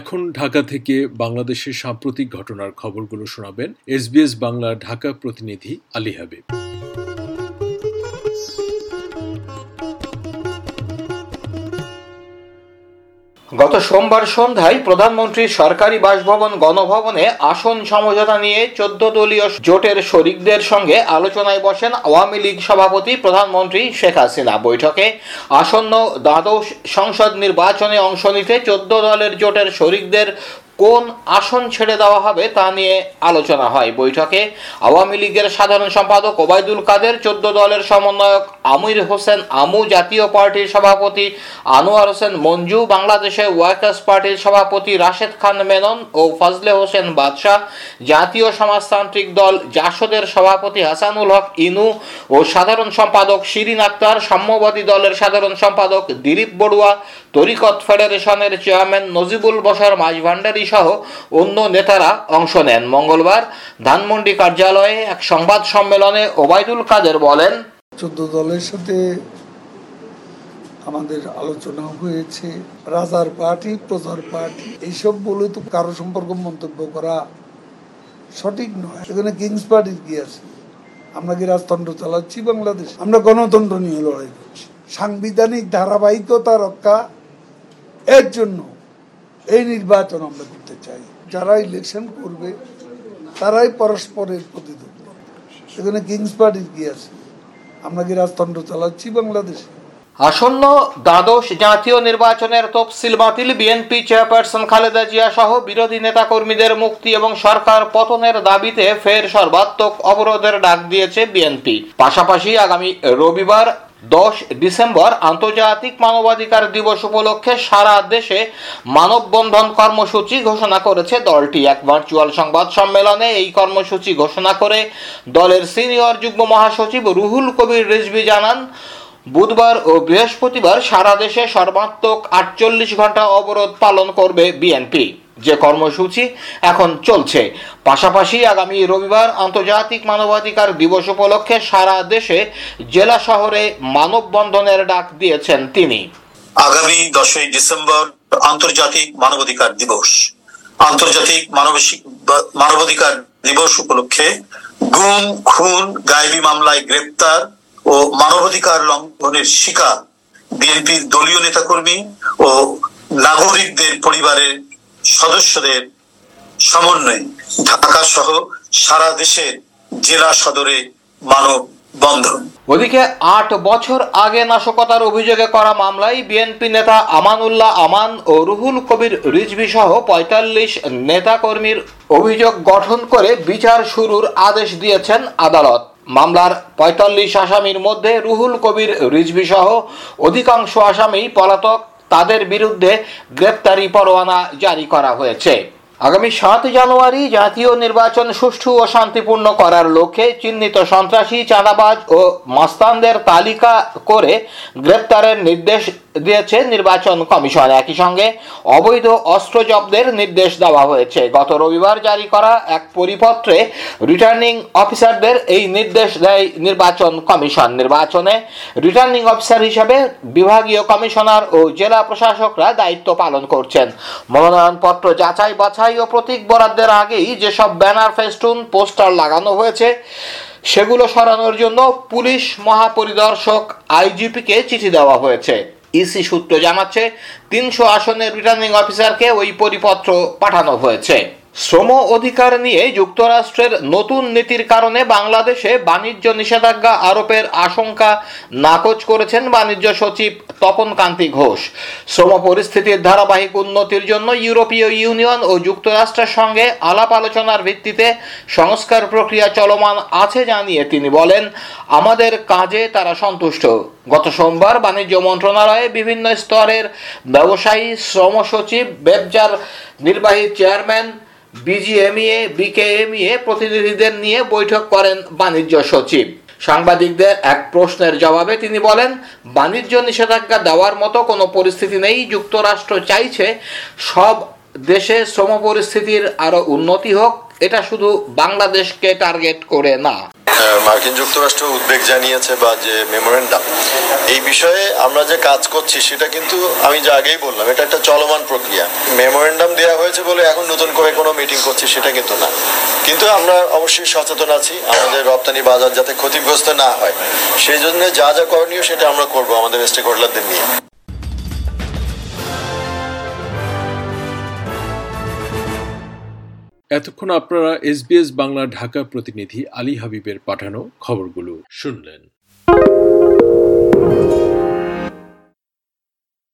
এখন ঢাকা থেকে বাংলাদেশের সাম্প্রতিক ঘটনার খবরগুলো শোনাবেন এসবিএস বাংলা ঢাকা প্রতিনিধি আলী হাবিব। গত সোমবার সন্ধ্যায় প্রধানমন্ত্রীর সরকারি বাসভবন গণভবনে আসন সমঝোতা নিয়ে 14 দলীয় জোটের শরিকদের সঙ্গে আলোচনায় বসেন আওয়ামী লীগ সভাপতি প্রধানমন্ত্রী শেখ হাসিনা। বৈঠকে আসন্ন দ্বাদশ সংসদ নির্বাচনে অংশ নিতে 14 দলের জোটের শরিকদের কোন আসন ছেড়ে দেওয়া হবে তা নিয়ে আলোচনা হয়। বৈঠকে আওয়ামী লীগের সাধারণ সম্পাদক ওবাইদুল কাদের, 14 দলের সমন্বয়ক আমির হোসেন আমু, জাতীয় পার্টির সভাপতি আনোয়ার হোসেন মঞ্জু, বাংলাদেশে ওয়ার্কার্স পার্টির সভাপতি রশিদ খান মেনন ও ফজলে হোসেন বাদশা, জাতীয় সমাজতান্ত্রিক দল জাসদের সভাপতি হাসানুল হক ইনু ও সাধারণ সম্পাদক শিরিন আক্তার, সাম্যবাদী দলের সাধারণ সম্পাদক দিলীপ বড়ুয়া, তরিকত ফেডারেশনের চেয়ারম্যান নজিবুল বশার মাঝভাণ্ডারী সহ অন্য নেতারা অংশ নেন। মঙ্গলবার ধানমন্ডি কার্যালয়ে এক সংবাদ সম্মেলনে ওবাইদুল কাদের বলেন, 14 দলের সাথে আমাদের আলোচনা হয়েছে। রাজার পার্টি, প্রজার পার্টি এইসব বলে তো কারো সম্পর্ক মন্তব্য করা সঠিক নয়। এখানে কিংস পার্টির কি আছে? আমরা কি রাজতন্ত্র চালাচ্ছি বাংলাদেশ? আমরা গণতন্ত্র নিয়ে লড়াই করছি, সাংবিধানিক ধারাবাহিকতা রক্ষা, এর জন্য এই নির্বাচন আমরা করতে চাই। যারা ইলেকশন করবে তারাই পরস্পরের প্রতিদ্বন্দ্বী। এখানে কিংস পার্টির কি আছে? আমরা কি রাজতন্ত্র চালাচ্ছি বাংলাদেশ? আসন্ন দ্বাদশ জাতীয় নির্বাচনের তফসিল বাতিল, বিএনপি চেয়ারপারসন খালেদা জিয়া সহ বিরোধী নেতাকর্মীদের মুক্তি এবং সরকার পতনের দাবিতে ফের সর্বাত্মক অবরোধের ডাক দিয়েছে বিএনপি। পাশাপাশি আগামী রবিবার 10 ডিসেম্বর আন্তর্জাতিক মানবাধিকার দিবস উপলক্ষে সারা দেশে মানববন্ধন কর্মসূচি ঘোষণা করেছে দলটি। এক ভার্চুয়াল সংবাদ সম্মেলনে এই কর্মসূচি ঘোষণা করে দলের সিনিয়র যুগ্ম মহাসচিব রুহুল কবির রিজভি জানান, বুধবার ও বৃহস্পতিবার সারা দেশে সর্বাত্মক 48 ঘণ্টা অবরোধ পালন করবে বিএনপি, যে কর্মসূচি এখন চলছে। পাশাপাশি আগামী রবিবার আন্তর্জাতিক মানবাধিকার দিবস উপলক্ষে সারা দেশে জেলা শহরে মানববন্ধনের ডাক দিয়েছেন তিনি। আগামী 10 ডিসেম্বর আন্তর্জাতিক মানবাধিকার দিবস। আন্তর্জাতিক মানবাধিকার দিবস উপলক্ষে গুম, খুন, গায়েবী মামলায় গ্রেপ্তার ও মানবাধিকার লঙ্ঘনের শিকার বিএনপির দলীয় নেতাকর্মী ও নাগরিকদের পরিবারের সদস্যদের সমন্বয়ে ঢাকা সহ সারা দেশের জেলা সদরে মানববন্ধন। ওদিকে 8 বছর আগে নাশকতার অভিযোগে করা মামলায় বিএনপি নেতা আমানুল্লাহ আমান ও রুহুল কবির রিজভি সহ 45 নেতাকর্মীর অভিযোগ গঠন করে বিচার শুরুর আদেশ দিয়েছেন আদালত। মামলার 45 আসামির মধ্যে রুহুল কবির রিজভি সহ অধিকাংশ আসামি পলাতক। তাদের বিরুদ্ধে গ্রেপ্তারি পরোয়ানা জারি করা হয়েছে। আগামী 7 জানুয়ারি জাতীয় নির্বাচন সুষ্ঠু ও শান্তিপূর্ণ করার লক্ষ্যে চিহ্নিত সন্ত্রাসী, চাঁদাবাজ ও মাস্তানদের তালিকা করে গ্রেপ্তারের নির্দেশ দিয়েছে নির্বাচন কমিশন। একই সঙ্গে অবৈধ অস্ত্র জব্দের নির্দেশ দেওয়া হয়েছে। গত রবিবার জারি করা এক পরিপত্রে রিটার্নিং অফিসারদের এই নির্দেশ দেয় নির্বাচন কমিশন। নির্বাচনে রিটার্নিং অফিসার হিসেবে বিভাগীয় কমিশনার ও জেলা প্রশাসকরা দায়িত্ব পালন করছেন। মনোনয়নপত্র যাচাই বাছাই ও প্রতীক বরাদ্দের আগেই যেসব ব্যানার, ফেস্টুন, পোস্টার লাগানো হয়েছে সেগুলো সরানোর জন্য পুলিশ মহাপরিদর্শক আইজিপিকে চিঠি দেওয়া হয়েছে। ইসি সূত্র জানাচ্ছে 300 আসনের রিটার্নিং অফিসারকে ওই পরিপত্র পাঠানো হয়েছে। শ্রম অধিকার নিয়ে যুক্তরাষ্ট্রের নতুন নীতির কারণে বাংলাদেশে বাণিজ্য নিষেধাজ্ঞা আরোপের আশঙ্কা নাকচ করেছেন বাণিজ্য সচিব তপনকান্তি ঘোষ। শ্রম পরিস্থিতির ধারাবাহিক উন্নতির জন্য ইউরোপীয় ইউনিয়ন ও যুক্তরাষ্ট্রের সঙ্গে আলাপ আলোচনার ভিত্তিতে সংস্কার প্রক্রিয়া চলমান আছে জানিয়ে তিনি বলেন, আমাদের কাজে তারা সন্তুষ্ট। গত সোমবার বাণিজ্য মন্ত্রণালয়ে বিভিন্ন স্তরের ব্যবসায়ী, শ্রম সচিব, ব্যবসার নির্বাহী চেয়ারম্যান, বিজিএমইএ, বিকেএমইএ প্রতিনিধিদের নিয়ে বৈঠক করেন বাণিজ্য সচিব। সাংবাদিকদের এক প্রশ্নের জবাবে তিনি বলেন, বাণিজ্য নিষেধাজ্ঞা দেওয়ার মতো কোনো পরিস্থিতি নেই। যুক্তরাষ্ট্র চাইছে সব দেশে শ্রম পরিস্থিতির আরও উন্নতি হোক, এটা শুধু বাংলাদেশকে টার্গেট করে না। মার্কিন যুক্তরাষ্ট্র উদ্বেগ জানিয়েছে বা যে মেমোরেন্ডাম, এই বিষয়ে আমরা যে কাজ করছি সেটা কিন্তু আমি যা আগেই বললাম, এটা একটা চলমান প্রক্রিয়া। মেমোরেন্ডাম দেওয়া হয়েছে বলে এখন নতুন করে কোনো মিটিং করছি সেটা কিন্তু না, কিন্তু আমরা অবশ্যই সচেতন আছি আমাদের রপ্তানি বাজার যাতে ক্ষতিগ্রস্ত না হয়, সেই জন্য যা যা করণীয় সেটা আমরা করবো আমাদের স্টেক হোল্ডারদের নিয়ে। এতক্ষণ আপনারা এসবিএস বাংলা ঢাকা প্রতিনিধি আলী হাবিবের পাঠানো খবরগুলো শুনলেন।